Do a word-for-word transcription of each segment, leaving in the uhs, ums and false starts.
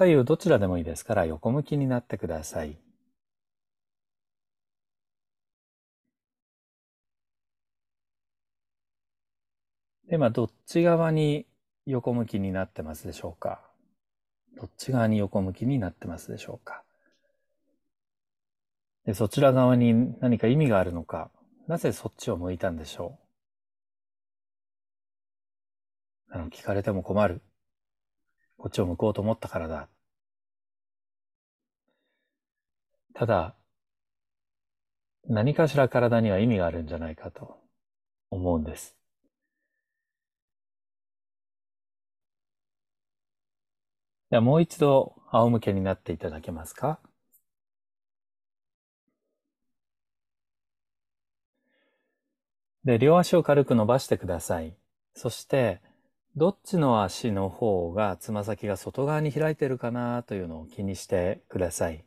左右どちらでもいいですから横向きになってください。で、今どっち側に横向きになってますでしょうか。どっち側に横向きになってますでしょうか。で、そちら側に何か意味があるのか、なぜそっちを向いたんでしょう。あの、聞かれても困る。こっちを向こうと思ったからだ。ただ、何かしら体には意味があるんじゃないかと思うんです。ではもう一度仰向けになっていただけますか。で、両足を軽く伸ばしてください。そして、どっちの足の方がつま先が外側に開いてるかなというのを気にしてください。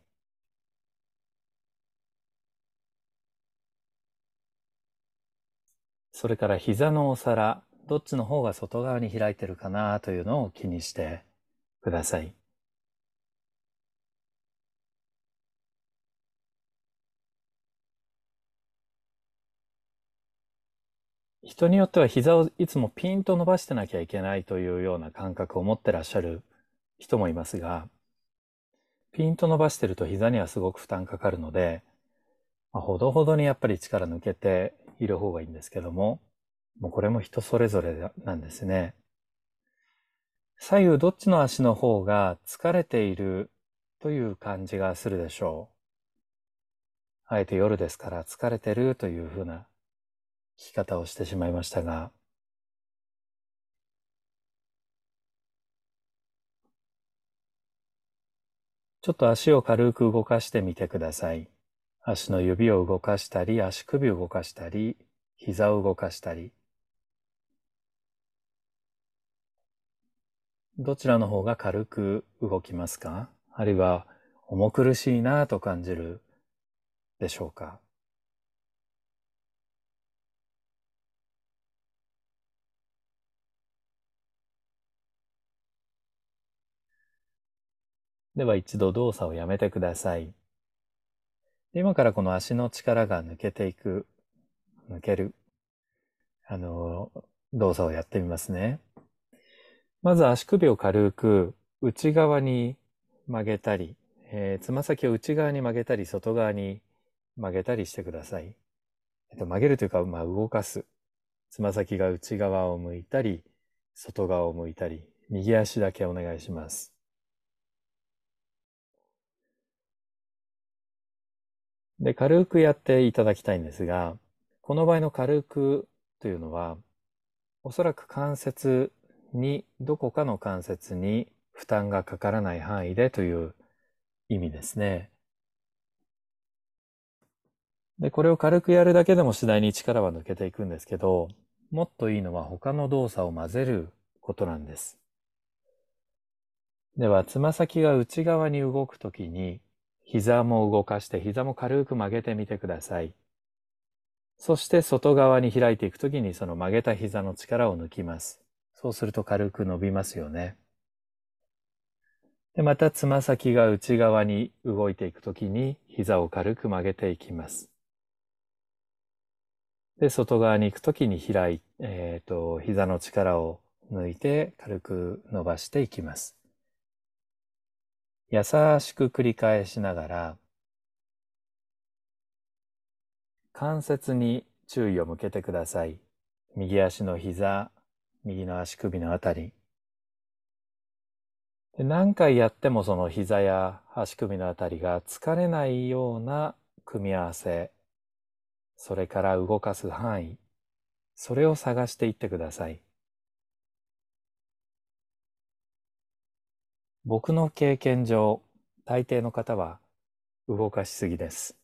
それから膝のお皿、どっちの方が外側に開いてるかなというのを気にしてください。人によっては膝をいつもピンと伸ばしてなきゃいけないというような感覚を持ってらっしゃる人もいますが、ピンと伸ばしてると膝にはすごく負担かかるので、まあ、ほどほどにやっぱり力抜けている方がいいんですけども、もうこれも人それぞれなんですね。左右どっちの足の方が疲れているという感じがするでしょう。あえて夜ですから疲れてるというふうな聞き方をしてしまいましたが、ちょっと足を軽く動かしてみてください。足の指を動かしたり、足首を動かしたり、膝を動かしたり、どちらの方が軽く動きますか？あるいは重苦しいなぁと感じるでしょうか？では一度動作をやめてください。今からこの足の力が抜けていく、抜ける、あの、動作をやってみますね。まず足首を軽く内側に曲げたり、えー、つま先を内側に曲げたり、外側に曲げたりしてください。えっと、曲げるというか、まあ、動かす。つま先が内側を向いたり、外側を向いたり、右足だけお願いします。で、軽くやっていただきたいんですが、この場合の軽くというのは、おそらく関節に、どこかの関節に負担がかからない範囲でという意味ですね。で、これを軽くやるだけでも次第に力は抜けていくんですけど、もっといいのは他の動作を混ぜることなんです。では、つま先が内側に動くときに、膝も動かして、膝も軽く曲げてみてください。そして外側に開いていくときに、その曲げた膝の力を抜きます。そうすると軽く伸びますよね。で、またつま先が内側に動いていくときに、膝を軽く曲げていきます。で、外側に行くときに開い、えっと、膝の力を抜いて軽く伸ばしていきます。優しく繰り返しながら、関節に注意を向けてください。右足の膝、右の足首のあたり。で、何回やってもその膝や足首のあたりが疲れないような組み合わせ、それから動かす範囲、それを探していってください。僕の経験上、大抵の方は動かしすぎです。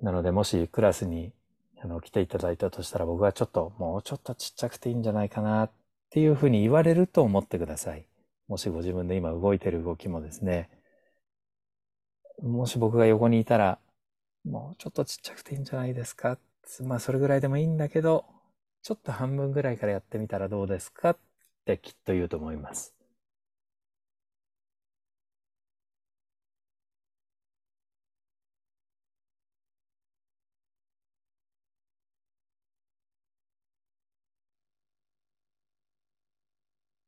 なので、もしクラスにあの来ていただいたとしたら、僕はちょっと、もうちょっとちっちゃくていいんじゃないかなっていうふうに言われると思ってください。もしご自分で今動いてる動きもですね、もし僕が横にいたら、もうちょっとちっちゃくていいんじゃないですか。まあ、それぐらいでもいいんだけど、ちょっと半分ぐらいからやってみたらどうですかってきっと言うと思います。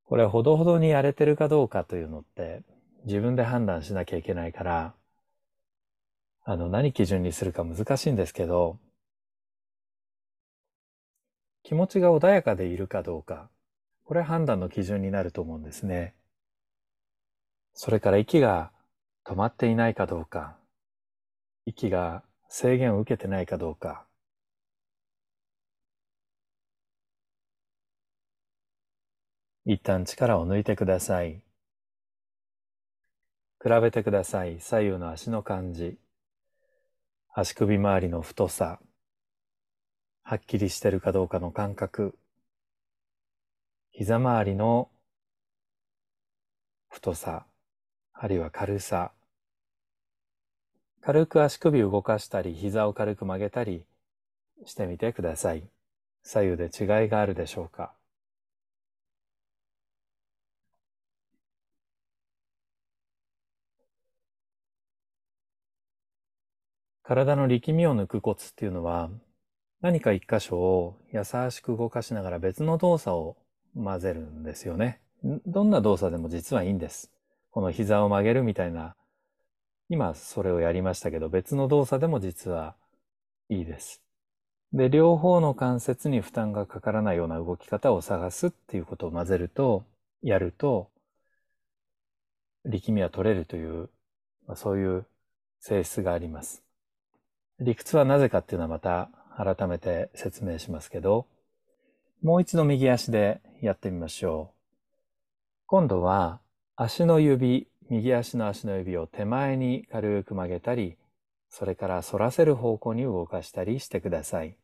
これはほどほどにやれてるかどうかというのって自分で判断しなきゃいけないから、あの何基準にするか難しいんですけど、気持ちが穏やかでいるかどうか、これは判断の基準になると思うんですね。それから息が止まっていないかどうか、息が制限を受けてないかどうか、一旦力を抜いてください。比べてください。左右の足の感じ、足首周りの太さ、はっきりしてるかどうかの感覚、膝周りの太さ、あるいは軽さ、軽く足首を動かしたり、膝を軽く曲げたりしてみてください。左右で違いがあるでしょうか。体の力みを抜くコツっていうのは、何か一箇所を優しく動かしながら別の動作を混ぜるんですよね。どんな動作でも実はいいんです。この膝を曲げるみたいな、今それをやりましたけど、別の動作でも実はいいです。で、両方の関節に負担がかからないような動き方を探すっていうことを混ぜると、やると、力みは取れるという、そういう性質があります。理屈はなぜかっていうのはまた、改めて説明しますけど、もう一度右足でやってみましょう。今度は足の指、右足の足の指を手前に軽く曲げたり、それから反らせる方向に動かしたりしてください。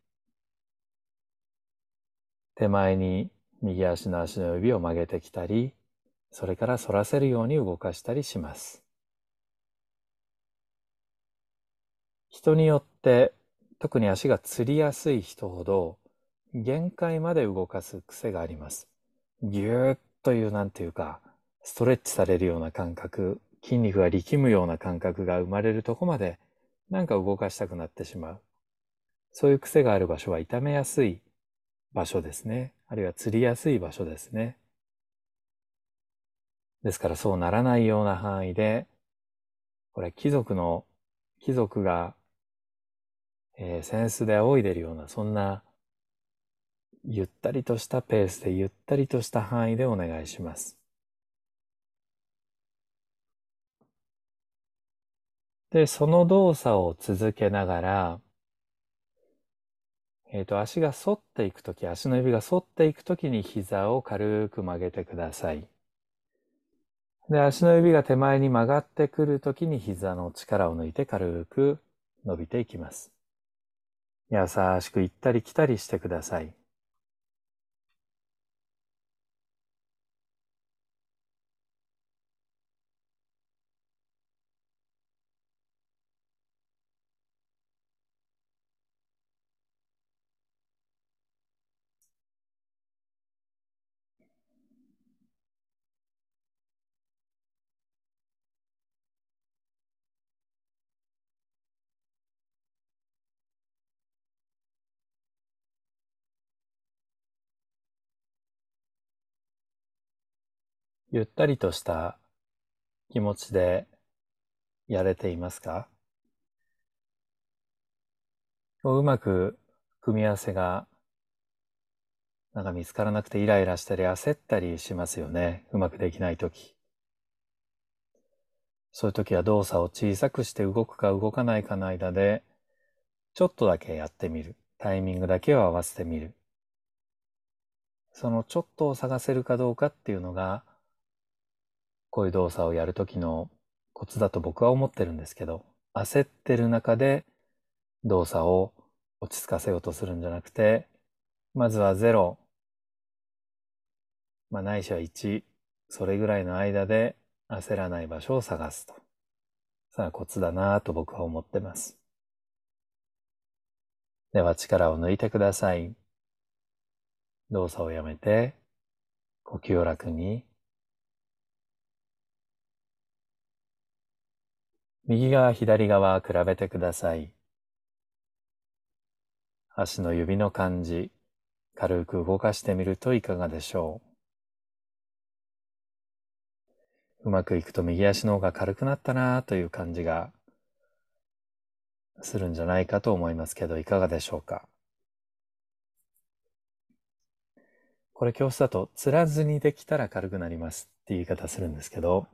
手前に右足の足の指を曲げてきたり、それから反らせるように動かしたりします。人によって、特に足がつりやすい人ほど限界まで動かす癖があります。ぎゅーっというなんていうかストレッチされるような感覚、筋肉が力むような感覚が生まれるとこまでなんか動かしたくなってしまう。そういう癖がある場所は痛めやすい場所ですね。あるいはつりやすい場所ですね。ですからそうならないような範囲で、これ貴族の、貴族がえー、扇子で仰いでいるような、そんなゆったりとしたペースでゆったりとした範囲でお願いします。で、その動作を続けながら、えーと、足が反っていくとき、足の指が反っていくときに膝を軽く曲げてください。で、足の指が手前に曲がってくるときに膝の力を抜いて軽く伸びていきます。優しく行ったり来たりしてください。ゆったりとした気持ちでやれていますか？うまく組み合わせがなんか見つからなくてイライラしたり焦ったりしますよね。うまくできないとき。そういうときは動作を小さくして動くか動かないかの間でちょっとだけやってみる。タイミングだけを合わせてみる。そのちょっとを探せるかどうかっていうのがこういう動作をやるときのコツだと僕は思ってるんですけど、焦ってる中で動作を落ち着かせようとするんじゃなくて、まずはゼロ、まあ、ないしはいち、それぐらいの間で焦らない場所を探すと。それがコツだなぁと僕は思ってます。では力を抜いてください。動作をやめて、呼吸を楽に。右側、左側、比べてください。足の指の感じ、軽く動かしてみるといかがでしょう。うまくいくと右足の方が軽くなったなという感じがするんじゃないかと思いますけど、いかがでしょうか。これ教室だとつらずにできたら軽くなりますっていう言い方するんですけど、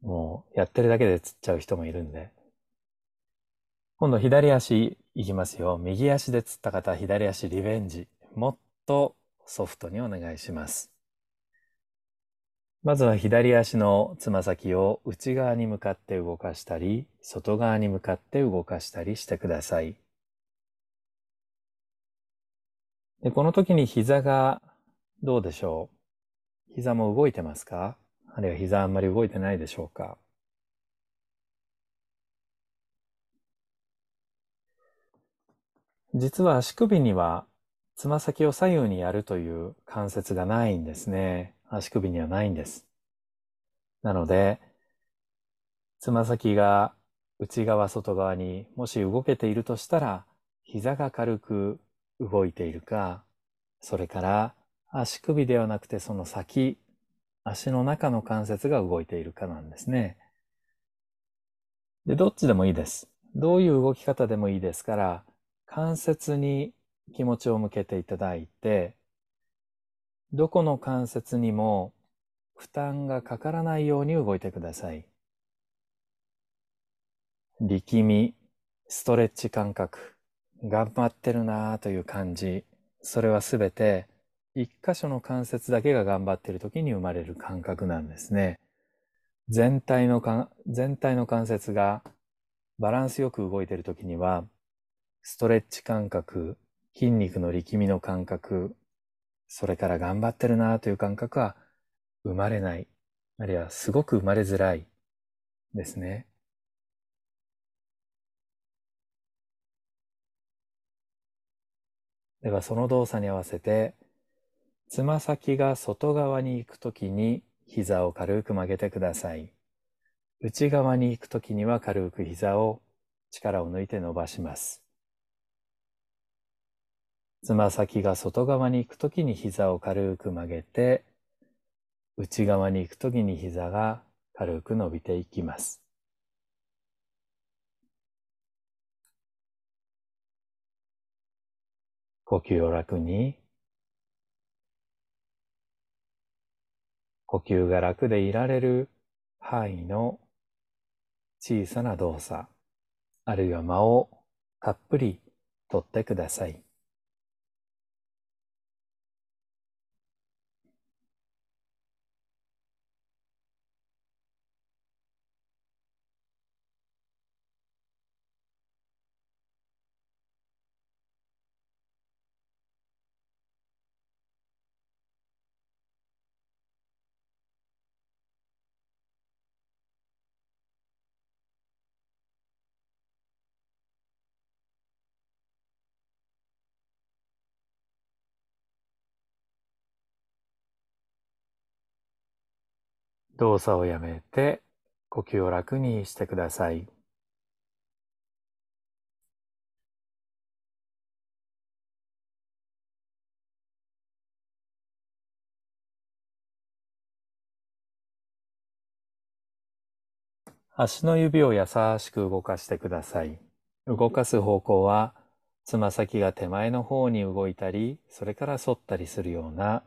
もうやってるだけでつっちゃう人もいるんで、今度左足いきますよ。右足でつった方、左足リベンジ、もっとソフトにお願いします。まずは左足のつま先を内側に向かって動かしたり、外側に向かって動かしたりしてください。で、この時に膝がどうでしょう。膝も動いてますか？あるいは膝あんまり動いてないでしょうか。実は足首にはつま先を左右にやるという関節がないんですね。足首にはないんです。なので、つま先が内側外側にもし動けているとしたら、膝が軽く動いているか、それから足首ではなくてその先、足の中の関節が動いているかなんですね。で、どっちでもいいです。どういう動き方でもいいですから、関節に気持ちを向けていただいて、どこの関節にも負担がかからないように動いてください。力み、ストレッチ感覚、頑張ってるなぁという感じ、それはすべて一箇所の関節だけが頑張っている時に生まれる感覚なんですね。全体のか、全体の関節がバランスよく動いている時には、ストレッチ感覚、筋肉の力みの感覚、それから頑張ってるなという感覚は生まれない。あるいはすごく生まれづらいですね。ではその動作に合わせて、つま先が外側に行くときに膝を軽く曲げてください。内側に行くときには軽く膝を力を抜いて伸ばします。つま先が外側に行くときに膝を軽く曲げて、内側に行くときに膝が軽く伸びていきます。呼吸を楽に。呼吸が楽でいられる範囲の小さな動作、あるいは間をたっぷりとってください。動作をやめて、呼吸を楽にしてください。足の指を優しく動かしてください。動かす方向は、つま先が手前の方に動いたり、それから反ったりするような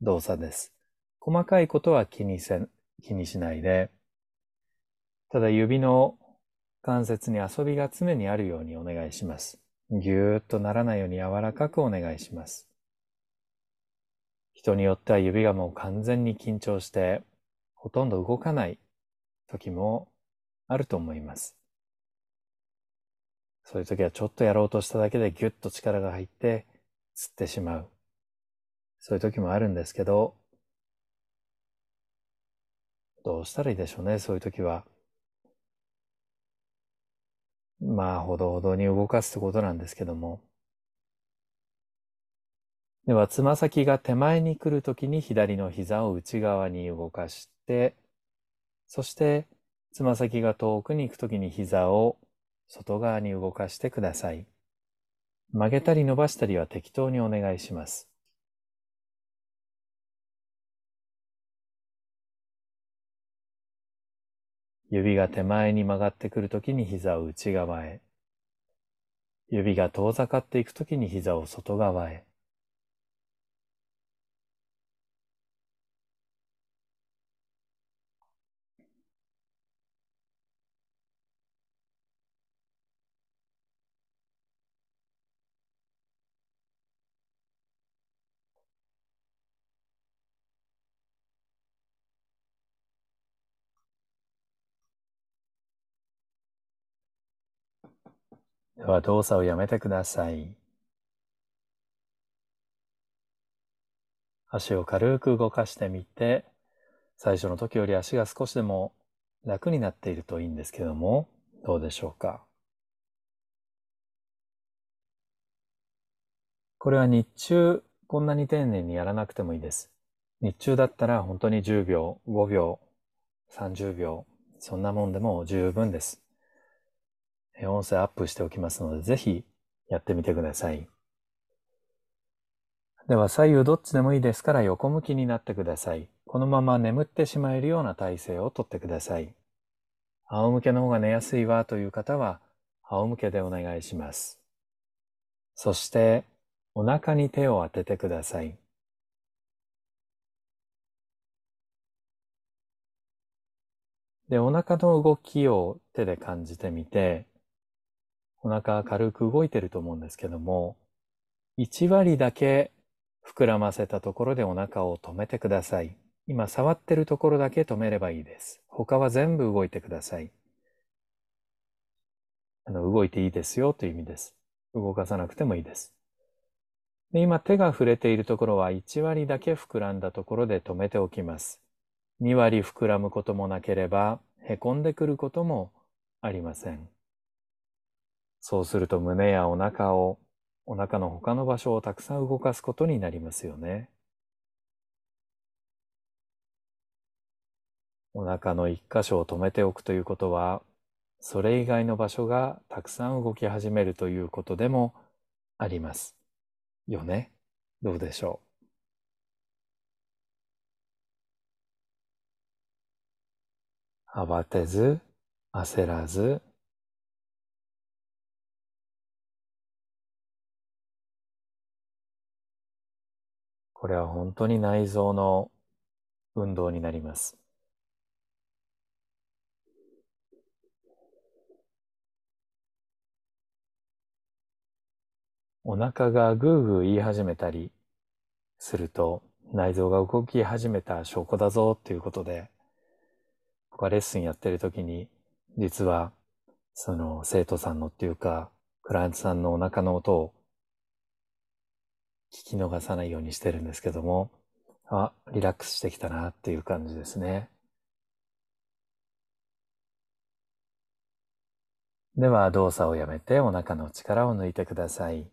動作です。細かいことは気にせん。気にしないで、ただ指の関節に遊びが常にあるようにお願いします。ぎゅーっとならないように柔らかくお願いします。人によっては指がもう完全に緊張して、ほとんど動かない時もあると思います。そういう時はちょっとやろうとしただけでぎゅっと力が入って、つってしまう。そういう時もあるんですけど、どうしたらいいでしょうね、そういう時は。まあ、ほどほどに動かすってことなんですけども。では、つま先が手前に来るときに左の膝を内側に動かして、そして、つま先が遠くに行くときに膝を外側に動かしてください。曲げたり伸ばしたりは適当にお願いします。指が手前に曲がってくるときに膝を内側へ。指が遠ざかっていくときに膝を外側へ。では動作をやめてください。足を軽く動かしてみて、最初の時より足が少しでも楽になっているといいんですけども、どうでしょうか。これは日中、こんなに丁寧にやらなくてもいいです。日中だったら本当にじゅうびょう、ごびょう、さんじゅうびょう、そんなもんでも十分です。音声アップしておきますので、ぜひやってみてください。では左右どっちでもいいですから横向きになってください。このまま眠ってしまえるような体勢をとってください。仰向けの方が寝やすいわという方は仰向けでお願いします。そしてお腹に手を当ててください。で、お腹の動きを手で感じてみて、お腹軽く動いてると思うんですけども、いちわりだけ膨らませたところでお腹を止めてください。今触ってるところだけ止めればいいです。他は全部動いてください。あの、動いていいですよという意味です。動かさなくてもいいです。で、今手が触れているところはいちわりだけ膨らんだところで止めておきます。にわり膨らむこともなければ、へこんでくることもありません。そうすると胸やお腹を、お腹の他の場所をたくさん動かすことになりますよね。お腹の一箇所を止めておくということは、それ以外の場所がたくさん動き始めるということでもあります。よね。どうでしょう。慌てず、焦らず、これは本当に内臓の運動になります。お腹がグーグー言い始めたりすると、内臓が動き始めた証拠だぞということで、僕はレッスンやってる時に、実はその生徒さんのっていうかクライアントさんのお腹の音を聞き逃さないようにしてるんですけども、あ、リラックスしてきたなっていう感じですね。では動作をやめてお腹の力を抜いてください。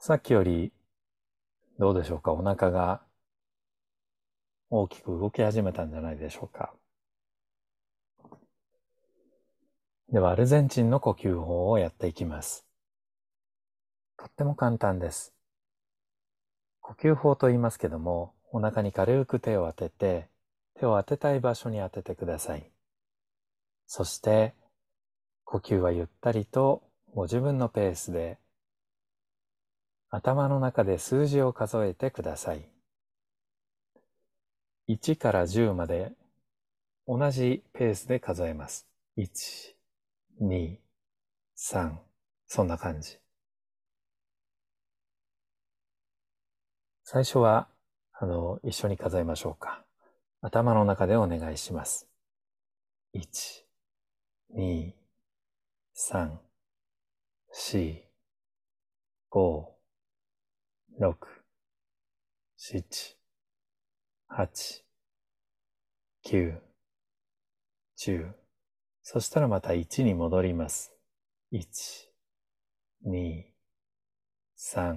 さっきよりどうでしょうか、お腹が大きく動き始めたんじゃないでしょうか。ではアルゼンチンの呼吸法をやっていきます。とっても簡単です。呼吸法と言いますけども、お腹に軽く手を当てて、手を当てたい場所に当ててください。そして呼吸はゆったりとご自分のペースで、頭の中で数字を数えてください。いちからじゅうまで同じペースで数えます。いち、に、さん、そんな感じ。最初はあの一緒に数えましょうか。頭の中でお願いします。いち、に、さん、よん、ご、ろく、なな、はち、きゅう、じゅう。そしたらまたいちに戻ります。いち、に、さん、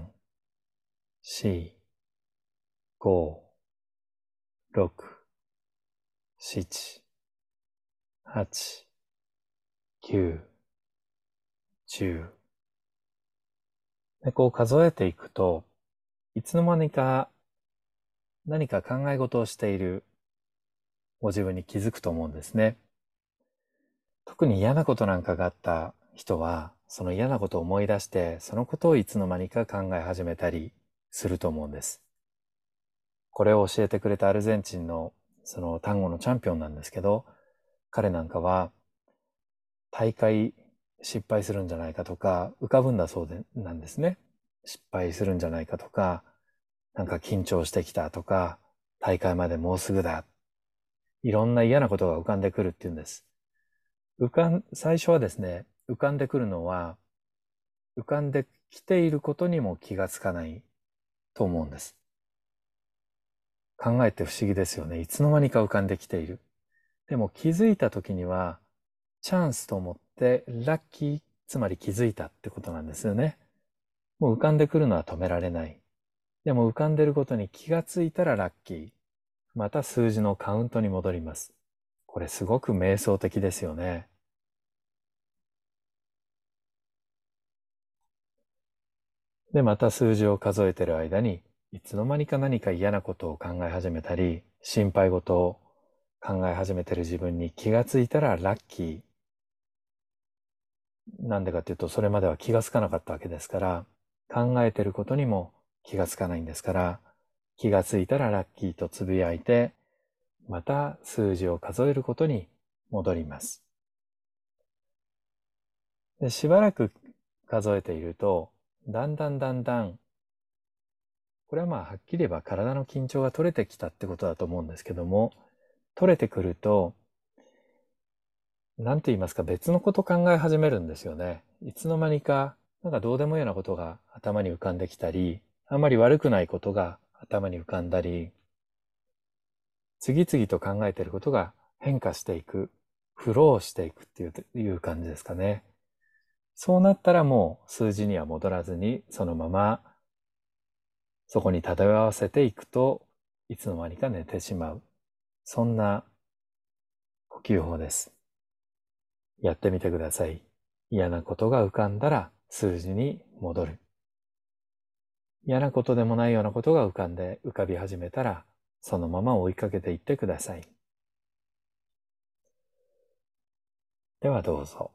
よん、ご、ろく、なな、はち、きゅう、十。で、こう数えていくと、いつの間にか何か考え事をしているご自分に気づくと思うんですね。特に嫌なことなんかがあった人は、その嫌なことを思い出して、そのことをいつの間にか考え始めたりすると思うんです。これを教えてくれたアルゼンチンのその単語のチャンピオンなんですけど、彼なんかは大会失敗するんじゃないかとか、浮かぶんだそうでなんですね。失敗するんじゃないかとか、なんか緊張してきたとか、大会までもうすぐだ。いろんな嫌なことが浮かんでくるっていうんです。浮かん、最初はですね、浮かんでくるのは、浮かんできていることにも気がつかないと思うんです。考えて不思議ですよね。いつの間にか浮かんできている。でも気づいた時には、チャンスと思って、ラッキー、つまり気づいたってことなんですよね。もう浮かんでくるのは止められない。でも浮かんでることに気がついたらラッキー。また数字のカウントに戻ります。これすごく瞑想的ですよね。で、また数字を数えてる間に、いつの間にか何か嫌なことを考え始めたり、心配事を考え始めてる自分に気がついたらラッキー。なんでかっていうと、それまでは気がつかなかったわけですから、考えてることにも気がつかないんですから、気がついたらラッキーとつぶやいて、また数字を数えることに戻ります。で、しばらく数えていると、だんだんだんだん、これはまあはっきり言えば体の緊張が取れてきたってことだと思うんですけども、取れてくると、なんて言いますか、別のこと考え始めるんですよね。いつの間にか、なんかどうでもいいようなことが頭に浮かんできたり、あんまり悪くないことが頭に浮かんだり、次々と考えていることが変化していく、フローしていくっていう、いう感じですかね。そうなったらもう数字には戻らずに、そのままそこに漂わせていくと、いつの間にか寝てしまう。そんな呼吸法です。やってみてください。嫌なことが浮かんだら数字に戻る。嫌なことでもないようなことが浮かんで、浮かび始めたら、そのまま追いかけていってください。ではどうぞ。